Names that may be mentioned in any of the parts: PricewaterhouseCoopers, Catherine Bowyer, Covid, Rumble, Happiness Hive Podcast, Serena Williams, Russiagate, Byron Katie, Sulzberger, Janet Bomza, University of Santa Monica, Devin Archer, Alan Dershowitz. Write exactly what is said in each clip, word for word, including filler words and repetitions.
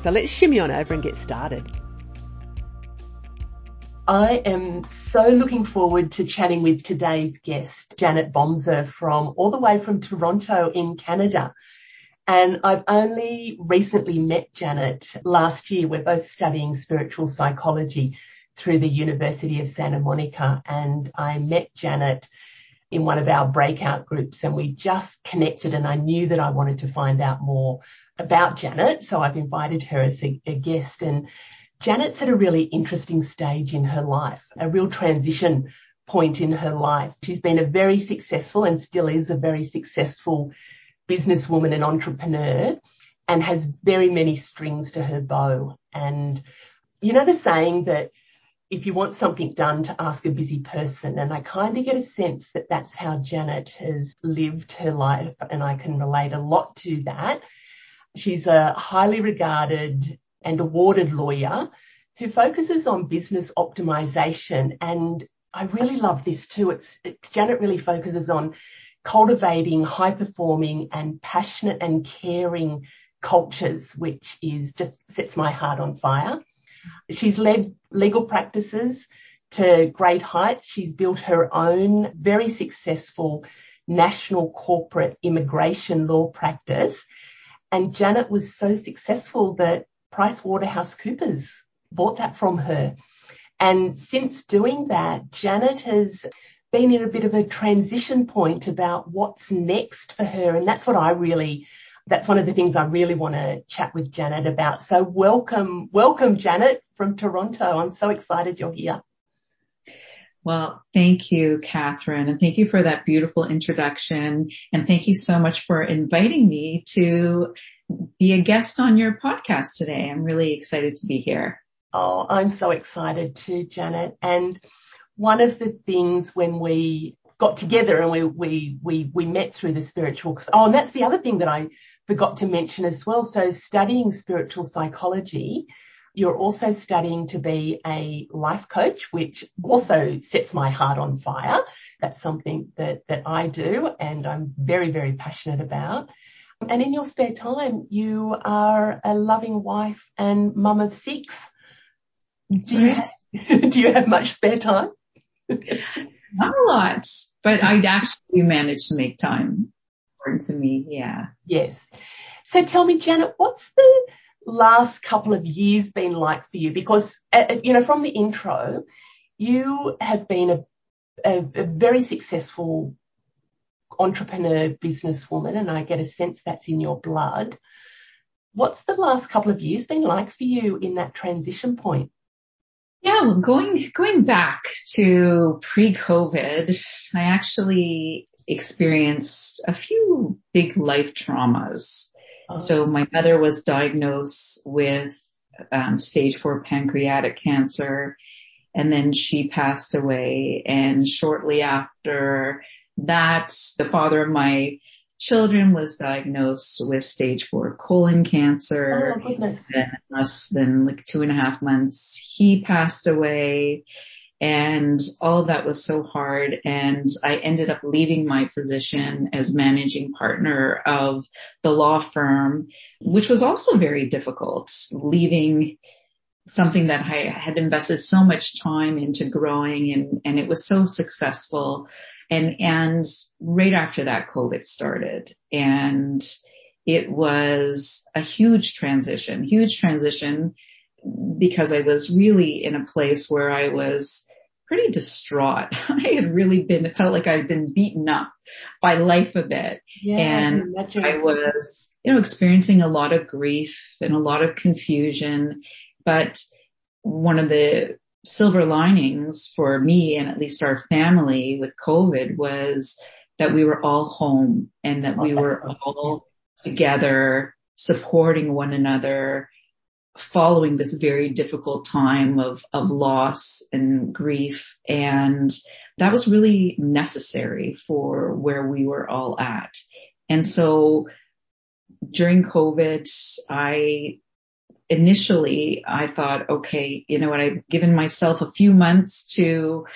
So let's shimmy on over and get started. I am so looking forward to chatting with today's guest, Janet Bomza, from all the way from Toronto in Canada. And I've only recently met Janet last year. We're both studying spiritual psychology through the University of Santa Monica. And I met Janet in one of our breakout groups and we just connected, and I knew that I wanted to find out more about Janet. So I've invited her as a, a guest, and Janet's at a really interesting stage in her life, a real transition point in her life. She's been a very successful and still is a very successful businesswoman and entrepreneur, and has very many strings to her bow. And you know the saying that if you want something done, to ask a busy person, and I kind of get a sense that that's how Janet has lived her life, and I can relate a lot to that. She's a highly regarded and awarded lawyer who focuses on business optimization. And I really love this too. It's, it, Janet really focuses on cultivating high-performing and passionate and caring cultures, which is just sets my heart on fire. She's led legal practices to great heights. She's built her own very successful national corporate immigration law practice. And Janet was so successful that PricewaterhouseCoopers bought that from her. And since doing that, Janet has been in a bit of a transition point about what's next for her. And that's what I really, that's one of the things I really want to chat with Janet about. So welcome, welcome Janet from Toronto. I'm so excited you're here. Well, thank you, Catherine, and thank you for that beautiful introduction. And thank you so much for inviting me to be a guest on your podcast today. I'm really excited to be here. Oh, I'm so excited too, Janet. And one of the things when we got together and we we we, we met through the spiritual, oh, and that's the other thing that I forgot to mention as well. So studying spiritual psychology, you're also studying to be a life coach, which also sets my heart on fire. That's something that, that I do and I'm very, very passionate about. And in your spare time, you are a loving wife and mum of six. That's do, right. you have, do you have much spare time? Not a lot, but I actually do manage to make time. Important to me, yeah. Yes. So tell me, Janet, what's the last couple of years been like for you? Because, uh, you know, from the intro, you have been a, a, a very successful entrepreneur, businesswoman, and I get a sense that's in your blood. What's the last couple of years been like for you in that transition point? Yeah, well, going, going back to pre-COVID, I actually experienced a few big life traumas. So my mother was diagnosed with um, stage four pancreatic cancer, and then she passed away. And shortly after that, the father of my children was diagnosed with stage four colon cancer. Oh, goodness. And less than like two and a half months, he passed away. And all of that was so hard. And I ended up leaving my position as managing partner of the law firm, which was also very difficult, leaving something that I had invested so much time into growing, and, and it was so successful. And, and right after that, COVID started, and it was a huge transition, huge transition. because I was really in a place where I was pretty distraught. I had really been, felt like I'd been beaten up by life a bit. Yeah, and I, I was, you know, experiencing a lot of grief and a lot of confusion. But one of the silver linings for me and at least our family with COVID was that we were all home and that oh, we were awesome. all together, supporting one another, following this very difficult time of, of loss and grief. And that was really necessary for where we were all at. And so during COVID, I initially, I thought, okay, you know what, I've given myself a few months to,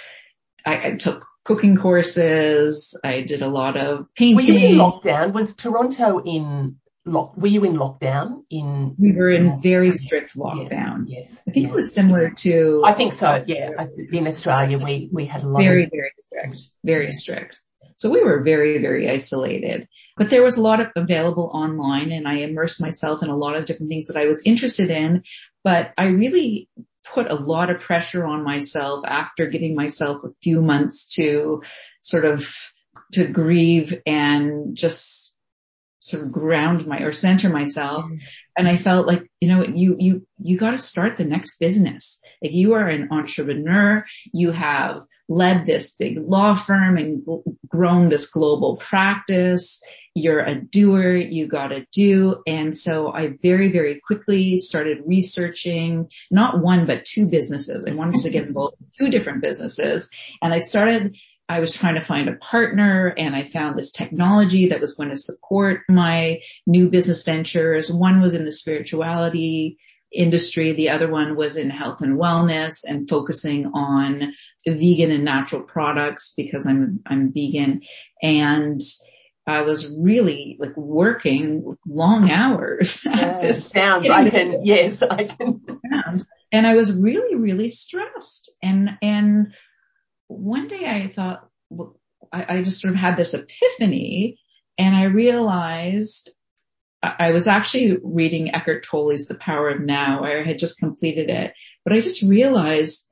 I, I took cooking courses. I did a lot of painting. Were you in lockdown? Was Toronto in Lock, were you in lockdown? In we were in very strict lockdown. Yes, yes I think yes. It was similar to. I think so. Yeah, in Australia we we had a lot. Very, of... very strict. Very yeah. strict. So we were very, very isolated. But there was a lot of available online, and I immersed myself in a lot of different things that I was interested in. But I really put a lot of pressure on myself after giving myself a few months to sort of to grieve and just sort of ground my or center myself. Mm-hmm. And I felt like, you know, you, you, you got to start the next business. Like you are an entrepreneur. You have led this big law firm and grown this global practice. You're a doer. You got to do. And so I very, very quickly started researching not one, but two businesses. I wanted to get involved in two different businesses. And I started I was trying to find a partner, and I found this technology that was going to support my new business ventures. One was in the spirituality industry. The other one was in health and wellness and focusing on vegan and natural products because I'm, I'm vegan. And I was really like working long hours yeah, at this. Sounds, I can, yes, I can. And I was really, really stressed and, and, one day I thought, well, I, I just sort of had this epiphany, and I realized I, I was actually reading Eckhart Tolle's The Power of Now. I had just completed it, but I just realized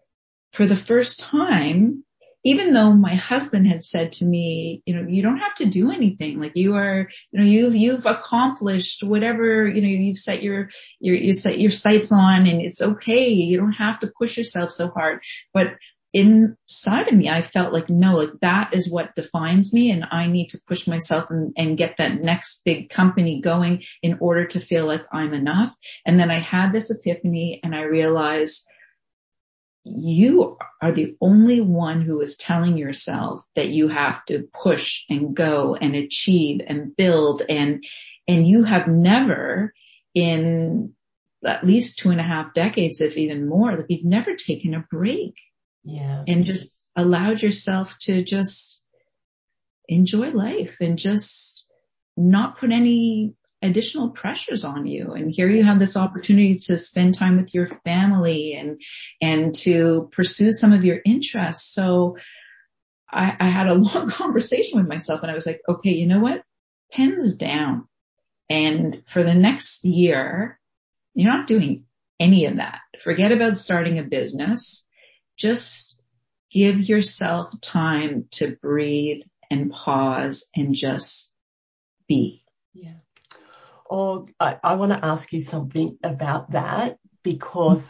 for the first time, even though my husband had said to me, you know, you don't have to do anything. Like you are, you know, you've, you've accomplished whatever, you know, you've set your, your, you set your sights on, and it's okay. You don't have to push yourself so hard, but inside of me, I felt like, no, like that is what defines me, and I need to push myself and, and get that next big company going in order to feel like I'm enough. And then I had this epiphany, and I realized you are the only one who is telling yourself that you have to push and go and achieve and build, and and you have never in at least two and a half decades, if even more, like you've never taken a break. Yeah. And just allowed yourself to just enjoy life and just not put any additional pressures on you. And here you have this opportunity to spend time with your family and, and to pursue some of your interests. So I, I had a long conversation with myself, and I was like, okay, you know what? Pens down. And for the next year, you're not doing any of that. Forget about starting a business. Just give yourself time to breathe and pause and just be. Yeah. Oh, I, I want to ask you something about that, because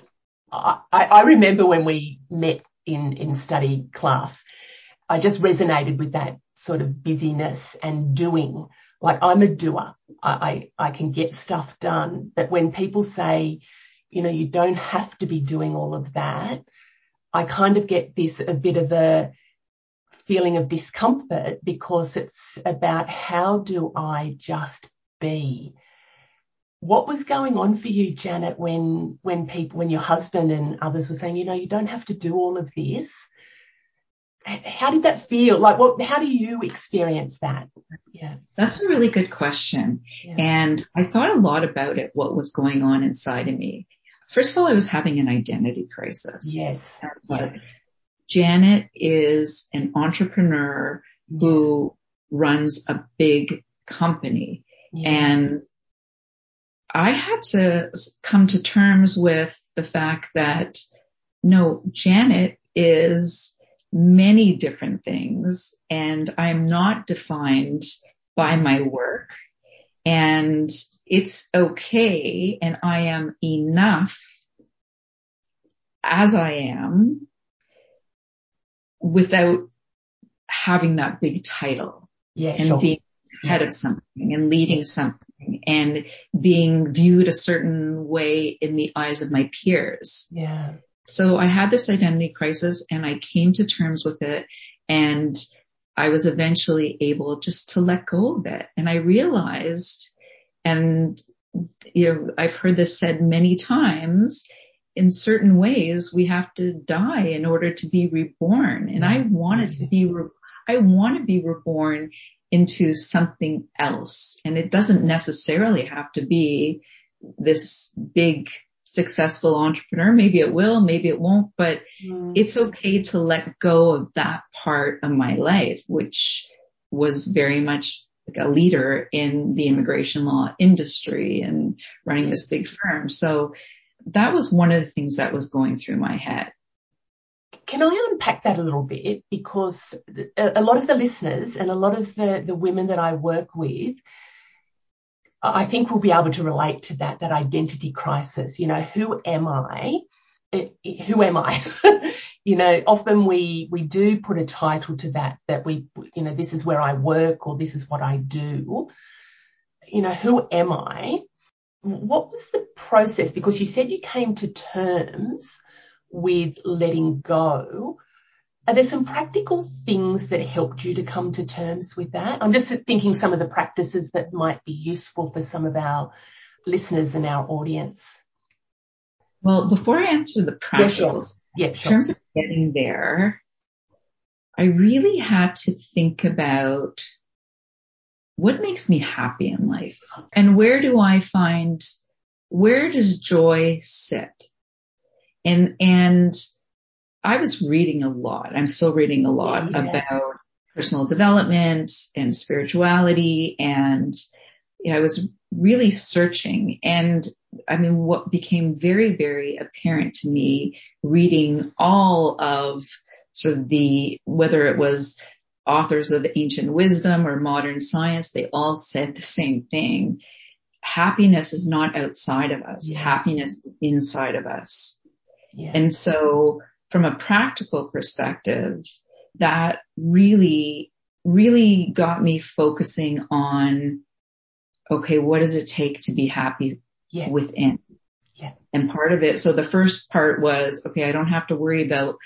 I, I remember when we met in, in study class, I just resonated with that sort of busyness and doing. Like I'm a doer. I, I, I can get stuff done. But when people say, you know, you don't have to be doing all of that, I kind of get this a bit of a feeling of discomfort, because it's about how do I just be? What was going on for you, Janet, when when people, when your husband and others were saying, you know, you don't have to do all of this? How did that feel? Like, what? How do you experience that? Yeah, that's a really good question, yeah. And I thought a lot about it. What was going on inside of me? First of all, I was having an identity crisis. Yes. But Janet is an entrepreneur yes. who runs a big company. Yes. And I had to come to terms with the fact that, no, Janet is many different things, and I'm not defined by my work, and it's okay, and I am enough as I am without having that big title yeah, and sure. being head of something and leading something and being viewed a certain way in the eyes of my peers. Yeah. So I had this identity crisis and I came to terms with it, and I was eventually able just to let go of it. And I realized, and you know, I've heard this said many times, in certain ways we have to die in order to be reborn. And I wanted to be, re- I want to be reborn into something else. And it doesn't necessarily have to be this big successful entrepreneur. Maybe it will, maybe it won't, but mm. it's okay to let go of that part of my life, which was very much like a leader in the immigration law industry and running this big firm. So that was one of the things that was going through my head. Can I unpack that a little bit? Because a lot of the listeners and a lot of the, the women that I work with, I think we'll be able to relate to that, that identity crisis. You know, who am I? Who am I? You know, often we, we do put a title to that, that we, you know, this is where I work or this is what I do. You know, who am I? What was the process? Because you said you came to terms with letting go. Are there some practical things that helped you to come to terms with that? I'm just thinking some of the practices that might be useful for some of our listeners and our audience. Well, before I answer the practicals, yeah, sure. Yeah, sure. in terms of getting there, I really had to think about what makes me happy in life, and where do I find, where does joy sit? And, and I was reading a lot. I'm still reading a lot yeah, yeah. about personal development and spirituality. And, you know, I was really searching. And I mean, what became very, very apparent to me reading all of sort of the, whether it was authors of ancient wisdom or modern science, they all said the same thing. Happiness is not outside of us. Yeah. Happiness is inside of us. Yeah. And so from a practical perspective, that really, really got me focusing on, okay, what does it take to be happy yeah. within? Yeah. And part of it, so the first part was, okay, I don't have to worry about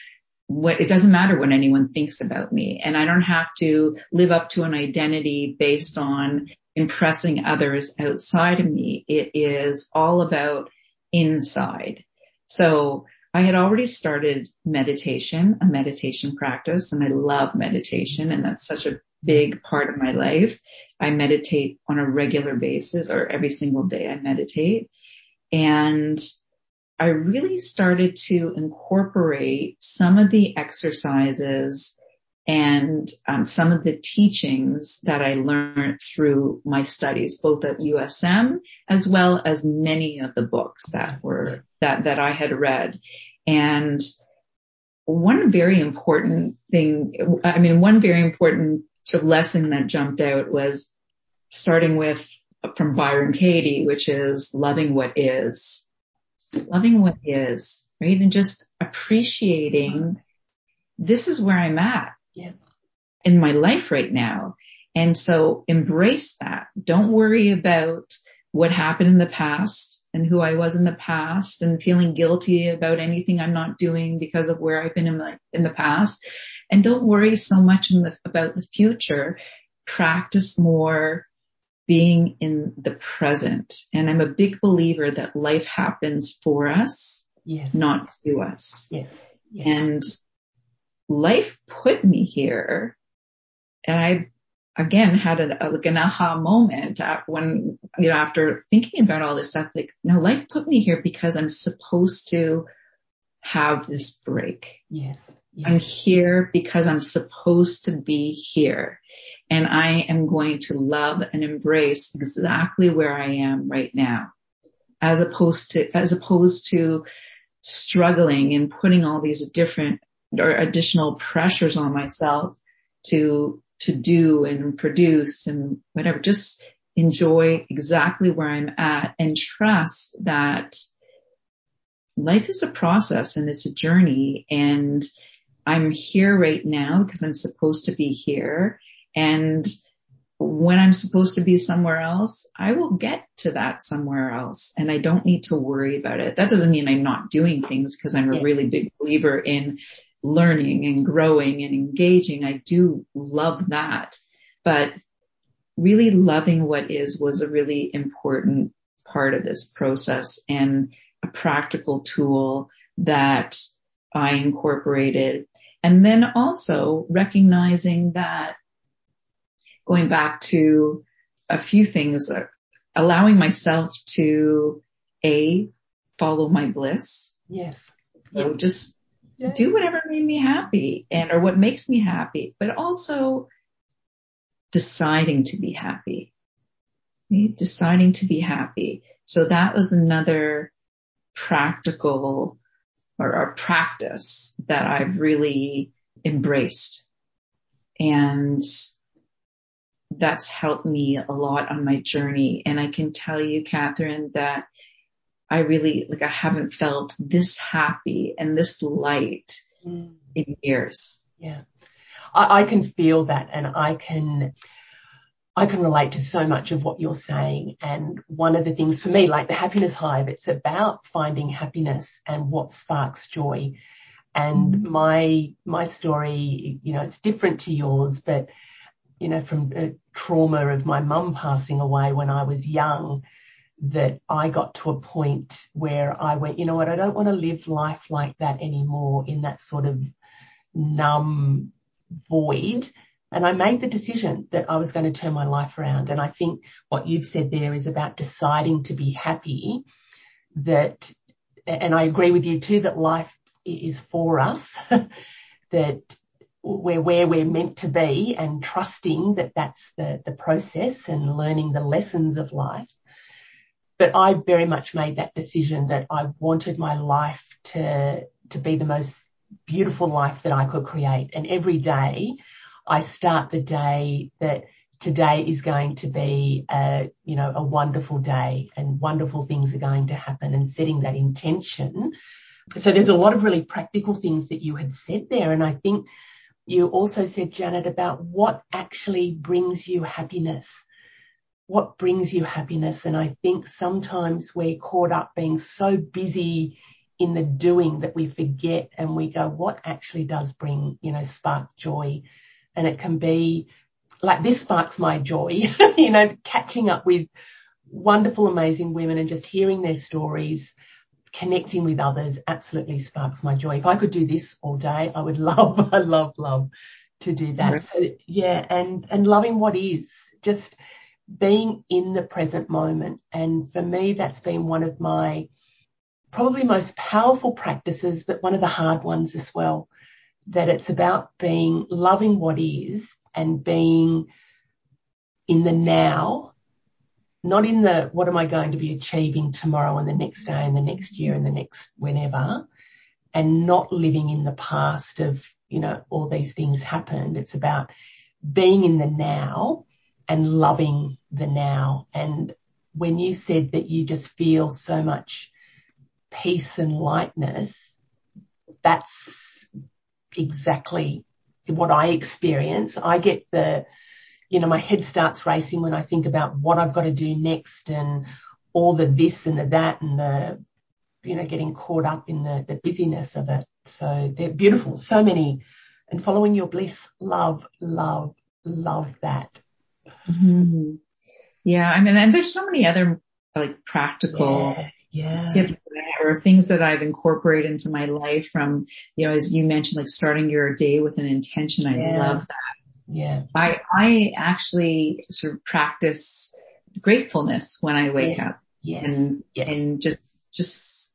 what, it doesn't matter what anyone thinks about me. And I don't have to live up to an identity based on impressing others outside of me. It is all about inside. So I had already started meditation, a meditation practice, and I love meditation, and that's such a big part of my life. I meditate on a regular basis, or every single day I meditate. And I really started to incorporate some of the exercises and um, some of the teachings that I learned through my studies, both at U S M as well as many of the books that were that that I had read. And one very important thing, I mean, one very important sort of lesson that jumped out was starting with from Byron Katie, which is loving what is, loving what is, right, and just appreciating this is where I'm at. Yeah. in my life right now. And so embrace that. Don't worry about what happened in the past and who I was in the past and feeling guilty about anything I'm not doing because of where I've been in, my, in the past. And don't worry so much in the, about the future. Practice more being in the present. And I'm a big believer that life happens for us, yes. not to us. Yes. Yes. And life put me here, and I again had a, a, like an aha moment when, you know, after thinking about all this stuff, like, no, life put me here because I'm supposed to have this break. Yes, yes. I'm here because I'm supposed to be here, and I am going to love and embrace exactly where I am right now, as opposed to as opposed to struggling and putting all these different or additional pressures on myself to to do and produce and whatever. Just enjoy exactly where I'm at and trust that life is a process and it's a journey, and I'm here right now because I'm supposed to be here. And when I'm supposed to be somewhere else, I will get to that somewhere else, and I don't need to worry about it. That doesn't mean I'm not doing things, because I'm a really big believer in learning and growing and engaging. I do love that, but really loving what is was a really important part of this process and a practical tool that I incorporated. And then also recognizing that, going back to a few things, uh, allowing myself to a follow my bliss. Yes. So yes. just yes. do whatever made me happy and, or what makes me happy, but also deciding to be happy, right? deciding to be happy. So that was another practical or, or practice that I've really embraced. And that's helped me a lot on my journey. And I can tell you, Catherine, that I really, like, I haven't felt this happy and this light mm. in years. Yeah. I, I can feel that, and I can, I can relate to so much of what you're saying. And one of the things for me, like the Happiness Hive, it's about finding happiness and what sparks joy. And mm. my, my story, you know, it's different to yours, but you know, from a trauma of my mum passing away when I was young, that I got to a point where I went, you know what, I don't want to live life like that anymore, in that sort of numb void. And I made the decision that I was going to turn my life around. And I think what you've said there is about deciding to be happy, that, and I agree with you too, that life is for us, that we're where we're meant to be, and trusting that that's the, the process and learning the lessons of life. But I very much made that decision that I wanted my life to, to be the most beautiful life that I could create. And every day I start the day that today is going to be a, you know, a wonderful day, and wonderful things are going to happen, and setting that intention. So there's a lot of really practical things that you had said there. And I think you also said, Janet, about what actually brings you happiness. What brings you happiness? And I think sometimes we're caught up being so busy in the doing that we forget, and we go, what actually does bring, you know, spark joy? And it can be like, this sparks my joy, you know, catching up with wonderful, amazing women and just hearing their stories. Connecting with others absolutely sparks my joy. If I could do this all day, I would love, I love, love to do that. Right. So, yeah, and, and loving what is, just being in the present moment. And for me, that's been one of my probably most powerful practices, but one of the hard ones as well, that it's about being, loving what is and being in the now. Not in the, what am I going to be achieving tomorrow and the next day and the next year and the next whenever, and not living in the past of, you know, all these things happened. It's about being in the now and loving the now. And when you said that you just feel so much peace and lightness, that's exactly what I experience. I get the, you know, my head starts racing when I think about what I've got to do next, and all the this and the that, and the, you know, getting caught up in the, the busyness of it. So they're beautiful. So many. And following your bliss. Love, love, love that. Mm-hmm. Yeah. I mean, and there's so many other like practical yeah, yeah. tips or things that I've incorporated into my life from, you know, as you mentioned, like starting your day with an intention. I yeah. love that. Yeah, I I actually sort of practice gratefulness when I wake yes, up yes, and yes. and just just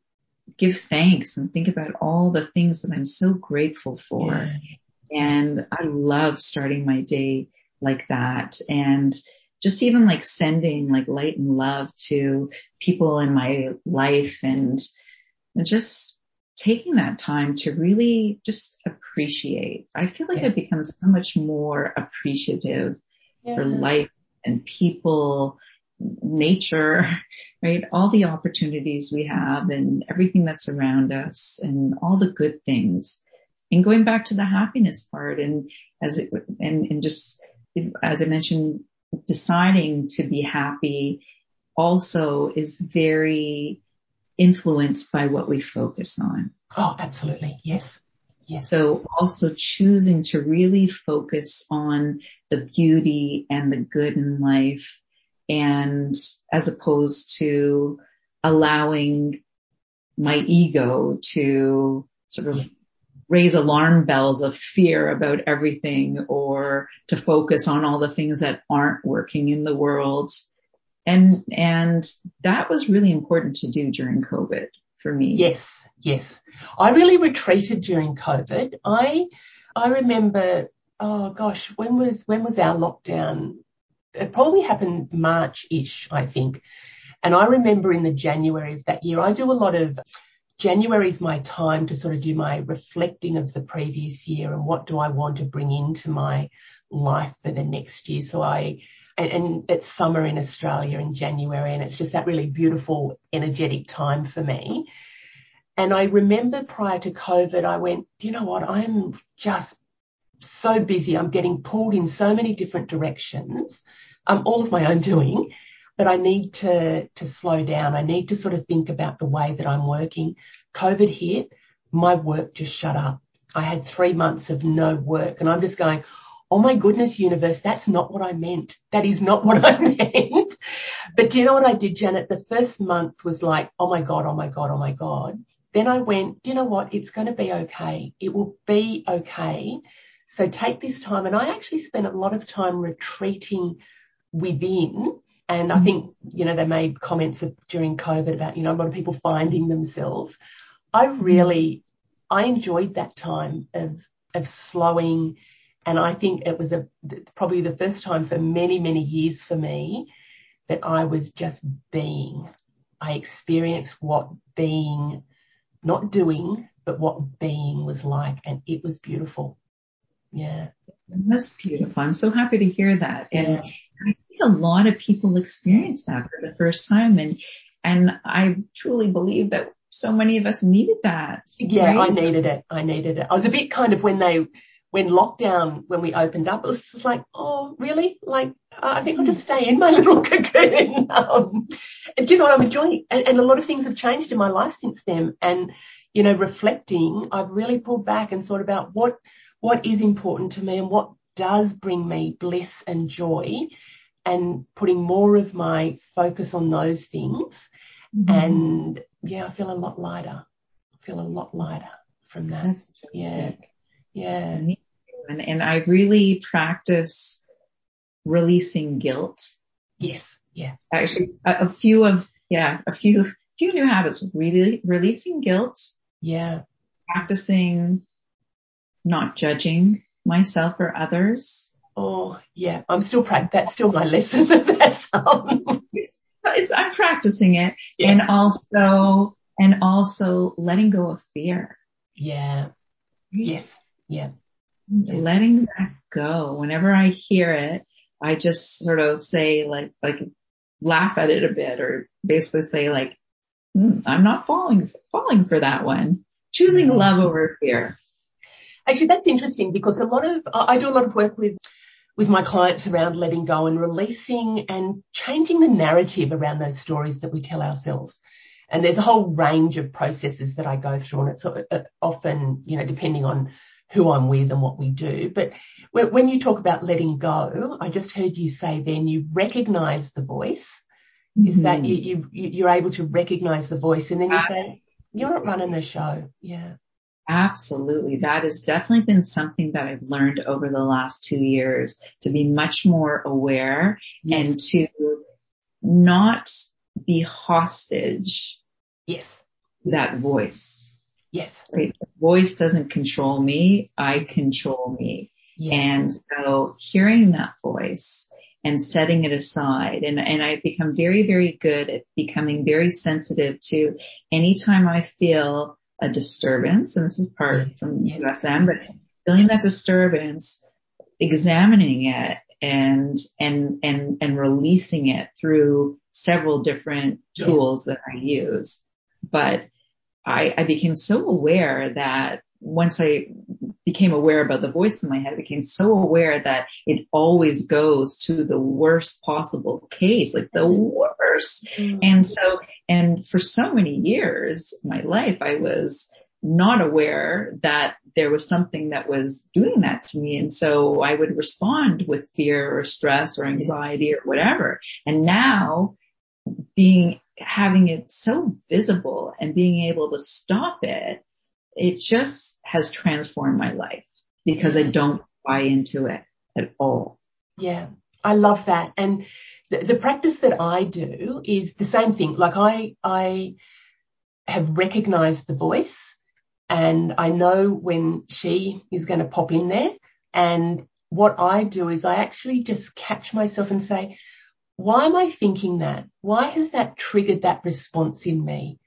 give thanks and think about all the things that I'm so grateful for. Yeah. And I love starting my day like that, and just even like sending like light and love to people in my life, and, and just taking that time to really just appreciate. I feel like yeah. I've become so much more appreciative yeah. for life and people, nature, right? All the opportunities we have and everything that's around us and all the good things. And going back to the happiness part and as it, and, and just, as I mentioned, deciding to be happy also is very influenced by what we focus on. Oh, absolutely. Yes. Yes. So also choosing to really focus on the beauty and the good in life, and as opposed to allowing my ego to sort of raise alarm bells of fear about everything, or to focus on all the things that aren't working in the world. And, and that was really important to do during COVID for me. Yes, yes. I really retreated during COVID. I, I remember, oh gosh, when was, when was our lockdown? It probably happened March-ish, I think. And I remember in the January of that year, I do a lot of, January is my time to sort of do my reflecting of the previous year and what do I want to bring into my life for the next year. So I, and, and it's summer in Australia in January, and it's just that really beautiful, energetic time for me. And I remember prior to COVID, I went, you know what, I'm just so busy. I'm getting pulled in so many different directions, um, all of my own doing. But I need to, to slow down. I need to sort of think about the way that I'm working. COVID hit, my work just shut up. I had three months of no work, and I'm just going, oh my goodness, universe, that's not what I meant. That is not what I meant. But do you know what I did, Janet? The first month was like, oh my God, oh my God, oh my God. Then I went, do you know what? It's going to be okay. It will be okay. So take this time. And I actually spent a lot of time retreating within. And I think, you know, they made comments of, during COVID about, you know, a lot of people finding themselves. I really, I enjoyed that time of of slowing. And I think it was a, probably the first time for many, many years for me that I was just being. I experienced what being, not doing, but what being was like. And it was beautiful. Yeah. That's beautiful. I'm so happy to hear that. And yeah. a lot of people experience that for the first time, and and I truly believe that so many of us needed that. Yeah, right? I needed it. I needed it. I was a bit kind of when they when lockdown when we opened up, it was just like, oh really? Like I think I'll just stay in my little cocoon. Um, and do you know what I'm enjoying? And, and a lot of things have changed in my life since then. And you know, reflecting, I've really pulled back and thought about what what is important to me and what does bring me bliss and joy. And putting more of my focus on those things. Mm-hmm. And, yeah, I feel a lot lighter. I feel a lot lighter from that. That's yeah. Yeah. And, and I really practice releasing guilt. Yes. Yeah. Actually, a, a few of, yeah, a few few new habits. Really releasing guilt. Yeah. Practicing not judging myself or others. Oh, yeah, I'm still practicing. That's still my lesson. That's, um... it's, it's, I'm practicing it. Yeah. And also, and also letting go of fear. Yeah. Yes. Yeah. Letting that go. Whenever I hear it, I just sort of say like, like laugh at it a bit, or basically say like, mm, I'm not falling, falling for that one. Choosing mm-hmm. love over fear. Actually, that's interesting because a lot of, I do a lot of work with, with my clients around letting go and releasing and changing the narrative around those stories that we tell ourselves. And there's a whole range of processes that I go through, and it's often, you know, depending on who I'm with and what we do. But when you talk about letting go, I just heard you say then you recognise the voice. Mm-hmm. Is that you, you, you're able to recognise the voice, and then you say, you're not running the show. Yeah. Absolutely. That has definitely been something that I've learned over the last two years to be much more aware yes. and to not be hostage yes. to that voice. Yes. Right? The voice doesn't control me. I control me. Yes. And so hearing that voice and setting it aside. And, and I've become very, very good at becoming very sensitive to any time I feel a disturbance, and this is part from U S M, but feeling that disturbance, examining it and and and and releasing it through several different tools that I use. But I, I became so aware that once I became aware about the voice in my head, I became so aware that it always goes to the worst possible case, like the worst. Mm-hmm. And so, and for so many years in my life, I was not aware that there was something that was doing that to me. And so I would respond with fear or stress or anxiety or whatever. And now being, having it so visible and being able to stop it, it just has transformed my life because I don't buy into it at all. Yeah, I love that. And the, the practice that I do is the same thing. Like I, I have recognized the voice, and I know when she is going to pop in there. And what I do is I actually just catch myself and say, why am I thinking that? Why has that triggered that response in me?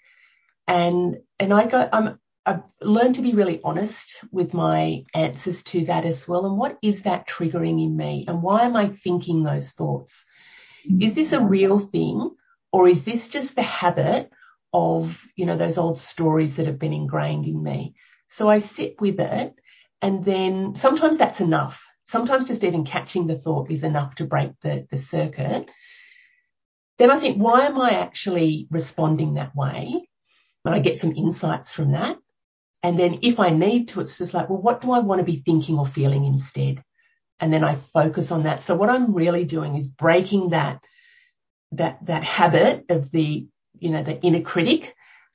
And, and I go, I'm, I've learned to be really honest with my answers to that as well. And what is that triggering in me? And why am I thinking those thoughts? Is this a real thing, or is this just the habit of, you know, those old stories that have been ingrained in me? So I sit with it, and then sometimes that's enough. Sometimes just even catching the thought is enough to break the, the circuit. Then I think, why am I actually responding that way? And I get some insights from that. And then if I need to, it's just like, well, what do I want to be thinking or feeling instead? And then I focus on that. So what I'm really doing is breaking that, that, that habit of the, you know, the inner critic,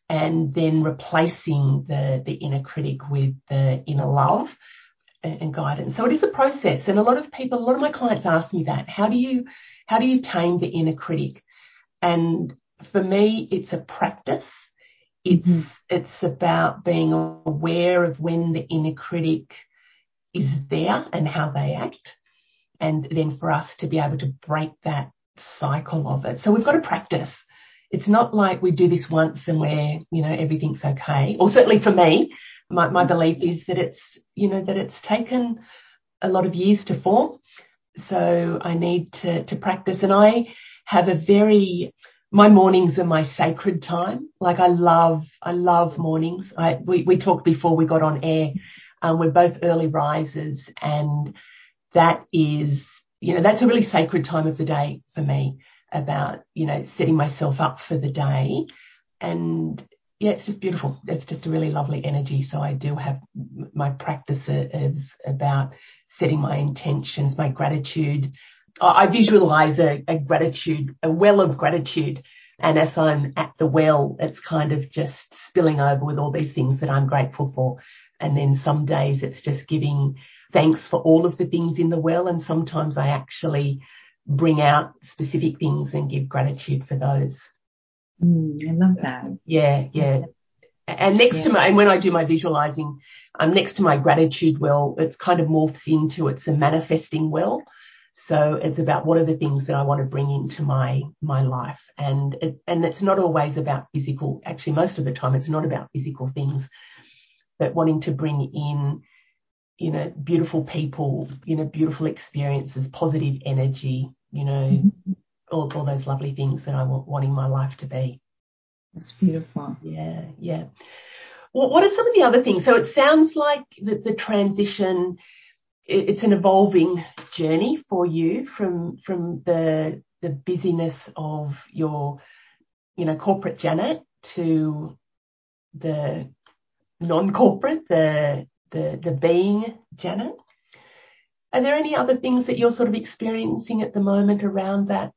and then replacing the, the inner critic with the inner love and, and guidance. So it is a process. And a lot of people, a lot of my clients ask me that. How do you, how do you tame the inner critic? And for me, it's a practice. It's it's about being aware of when the inner critic is there and how they act, and then for us to be able to break that cycle of it. So we've got to practice. It's not like we do this once and we're, you know, everything's okay. Or certainly for me, my, my belief is that it's, you know, that it's taken a lot of years to form. So I need to, to practice. And I have a very... my mornings are my sacred time. Like I love, I love mornings. I, we, we talked before we got on air. Um, we're both early risers, and that is, you know, that's a really sacred time of the day for me, about, you know, setting myself up for the day. And yeah, it's just beautiful. It's just a really lovely energy. So I do have my practice of, of about setting my intentions, my gratitude. I visualize a, a gratitude, a well of gratitude. And as I'm at the well, it's kind of just spilling over with all these things that I'm grateful for. And then some days it's just giving thanks for all of the things in the well. And sometimes I actually bring out specific things and give gratitude for those. Mm, I love that. Yeah, yeah. And next yeah. to my, and when I do my visualizing, I'm um, next to my gratitude well, it's kind of morphs into, it's a manifesting well. So it's about what are the things that I want to bring into my my life. And it, and it's not always about physical. Actually, most of the time it's not about physical things, but wanting to bring in, you know, beautiful people, you know, beautiful experiences, positive energy, you know, mm-hmm. all, all those lovely things that I want, wanting my life to be. That's beautiful. Yeah, yeah. Well, what are some of the other things? So it sounds like the, the transition, it's an evolving journey for you from from the the busyness of your, you know, corporate Janet to the non-corporate, the the the being Janet. Are there any other things that you're sort of experiencing at the moment around that,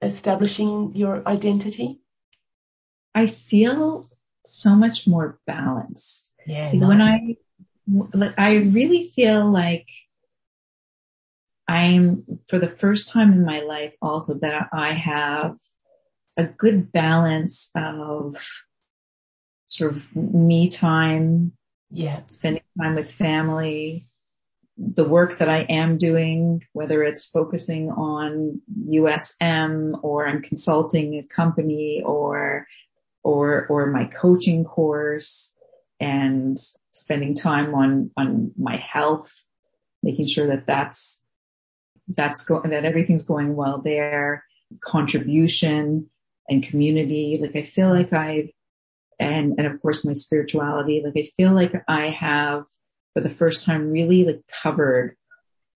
establishing your identity? I feel so much more balanced. Yeah, nice. When I Like I really feel like I'm, for the first time in my life also, that I have a good balance of sort of me time, yeah, spending time with family, the work that I am doing, whether it's focusing on U S M or I'm consulting a company or or or my coaching course. and spending time on, on my health, making sure that that's, that's go- that everything's going well there, contribution and community. Like I feel like I've, and, and of course my spirituality, like I feel like I have for the first time really like covered,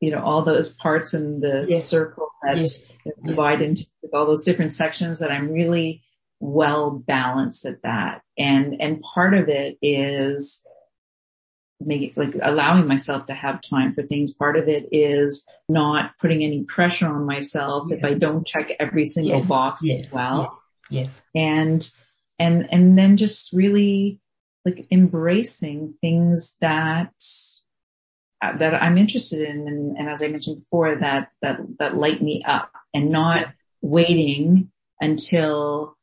you know, all those parts in the yes. circle that yes. divide yes. into all those different sections, that I'm really well balanced at that. And, and part of it is making, like allowing myself to have time for things. Part of it is not putting any pressure on myself yes. if I don't check every single yes. box yes. as well. Yes. And, and, and then just really like embracing things that, that I'm interested in. And, and as I mentioned before, that, that, that light me up, and not yeah. waiting until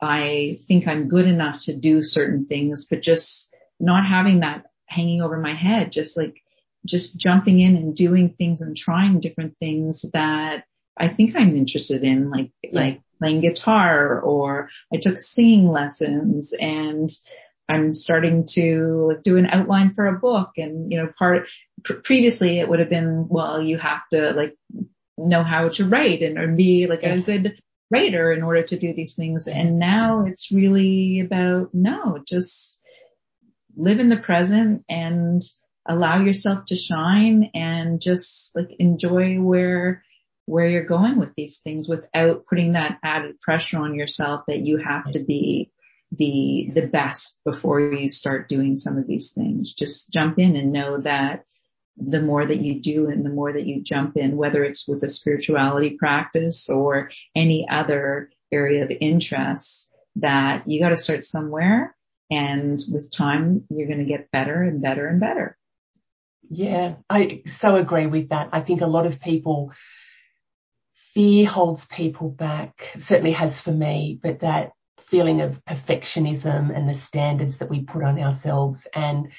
I think I'm good enough to do certain things, but just not having that hanging over my head, just like, just jumping in and doing things and trying different things that I think I'm interested in, like, yeah. like playing guitar, or I took singing lessons, and I'm starting to do an outline for a book. And, you know, part pr- previously it would have been, well, you have to like know how to write and or be like yes. a good writer in order to do these things. And now it's really about, no, just live in the present and allow yourself to shine, and just like enjoy where, where you're going with these things without putting that added pressure on yourself that you have to be the the best before you start doing some of these things. Just jump in and know that the more that you do and the more that you jump in, whether it's with a spirituality practice or any other area of interest, that you got to start somewhere, and with time you're going to get better and better and better. Yeah, I so agree with that. I think a lot of people, fear holds people back, certainly has for me, but that feeling of perfectionism and the standards that we put on ourselves. And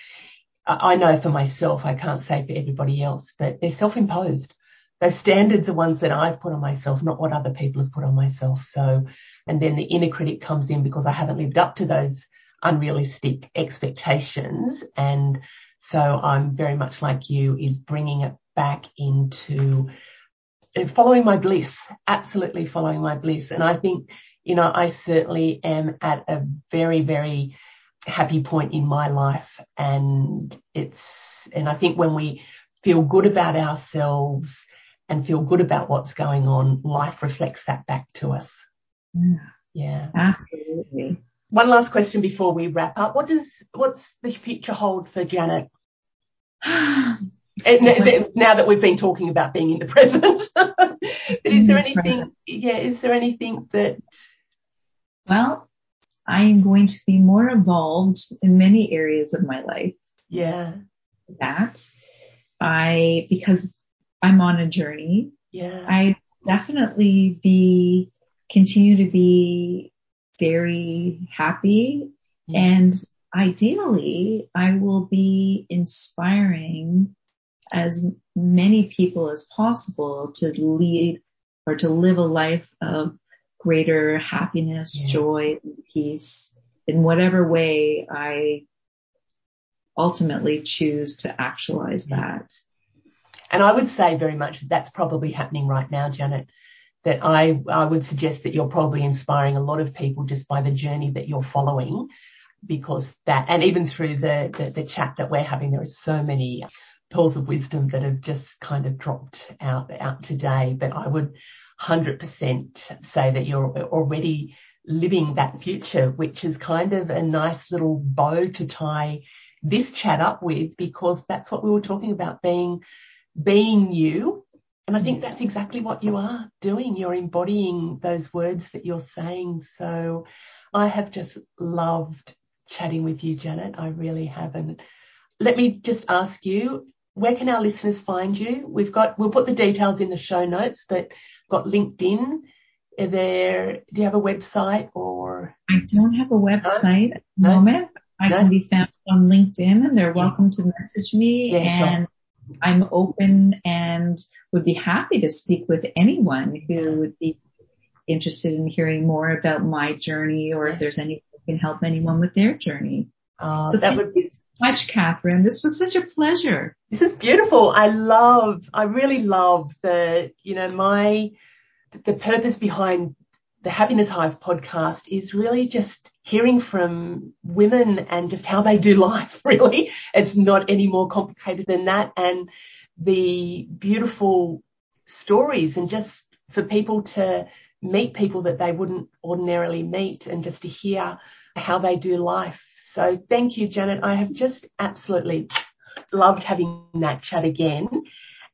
I know for myself, I can't say for everybody else, but they're self-imposed. Those standards are ones that I've put on myself, not what other people have put on myself. So, and then the inner critic comes in because I haven't lived up to those unrealistic expectations. And so I'm very much like you, is bringing it back into following my bliss, absolutely following my bliss. And I think, you know, I certainly am at a very, very happy point in my life. And it's, and I think when we feel good about ourselves and feel good about what's going on, life reflects that back to us. Yeah. Yeah. Absolutely. One last question before we wrap up. What does, what's the future hold for Janet? Now that we've been talking about being in the present, but is there anything, yeah, is there anything that? Well, I am going to be more involved in many areas of my life. Yeah. That I, because I'm on a journey. Yeah. I definitely be, continue to be very happy. Yeah. And ideally I will be inspiring as many people as possible to lead or to live a life of greater happiness, yeah. joy, and peace in whatever way I ultimately choose to actualize yeah. that. And I would say very much that's probably happening right now, Janet, that I, I would suggest that you're probably inspiring a lot of people just by the journey that you're following, because that, and even through the, the, the chat that we're having, there are so many pearls of wisdom that have just kind of dropped out, out today. But I would one hundred percent say that you're already living that future, which is kind of a nice little bow to tie this chat up with, because that's what we were talking about, being, being you. And I think that's exactly what you are doing. You're embodying those words that you're saying. So I have just loved chatting with you, Janet. I really have. And let me just ask you, where can our listeners find you? We've got, we'll put the details in the show notes, but got LinkedIn there. Do you have a website or? I don't have a website at the moment. I can be found on LinkedIn, and they're welcome to message me. Yeah, and sure. I'm open and would be happy to speak with anyone who would be interested in hearing more about my journey, or if there's anyone who can help anyone with their journey. Uh, so that would be so much, Catherine. This was such a pleasure. This is beautiful. I love, I really love the, you know, my, the purpose behind the Happiness Hive podcast is really just hearing from women and just how they do life, really. It's not any more complicated than that. And the beautiful stories, and just for people to meet people that they wouldn't ordinarily meet, and just to hear how they do life. So thank you, Janet. I have just absolutely loved having that chat again.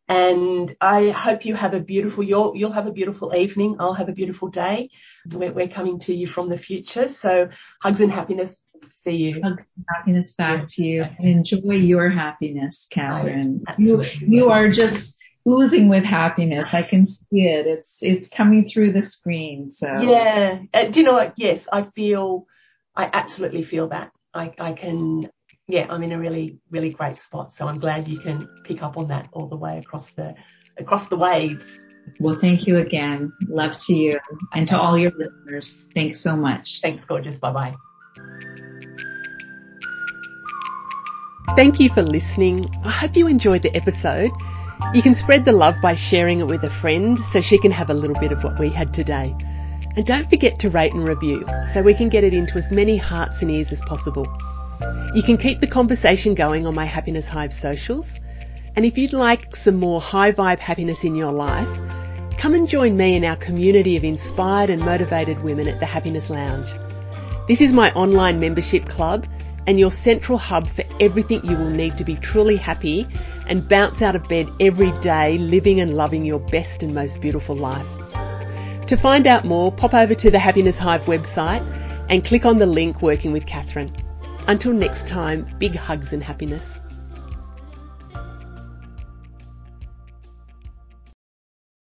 And I hope you have a beautiful, you'll, you'll have a beautiful evening. I'll have a beautiful day. We're, we're coming to you from the future. So hugs and happiness. See you. Hugs and happiness back yeah. to you. And enjoy your happiness, Catherine. Oh, you, you are just oozing with happiness. I can see it. It's, it's coming through the screen. So yeah. Uh, do you know what? Yes, I feel, I absolutely feel that. I, I can. Yeah, I'm in a really, really great spot. So I'm glad you can pick up on that all the way across the across the waves. Well, thank you again. Love to you and to all your listeners. Thanks so much. Thanks, gorgeous. Bye-bye. Thank you for listening. I hope you enjoyed the episode. You can spread the love by sharing it with a friend so she can have a little bit of what we had today. And don't forget to rate and review so we can get it into as many hearts and ears as possible. You can keep the conversation going on my Happiness Hive socials. And if you'd like some more high vibe happiness in your life, come and join me in our community of inspired and motivated women at the Happiness Lounge. This is my online membership club and your central hub for everything you will need to be truly happy and bounce out of bed every day living and loving your best and most beautiful life. To find out more, pop over to the Happiness Hive website and click on the link Working with Catherine. Until next time, big hugs and happiness.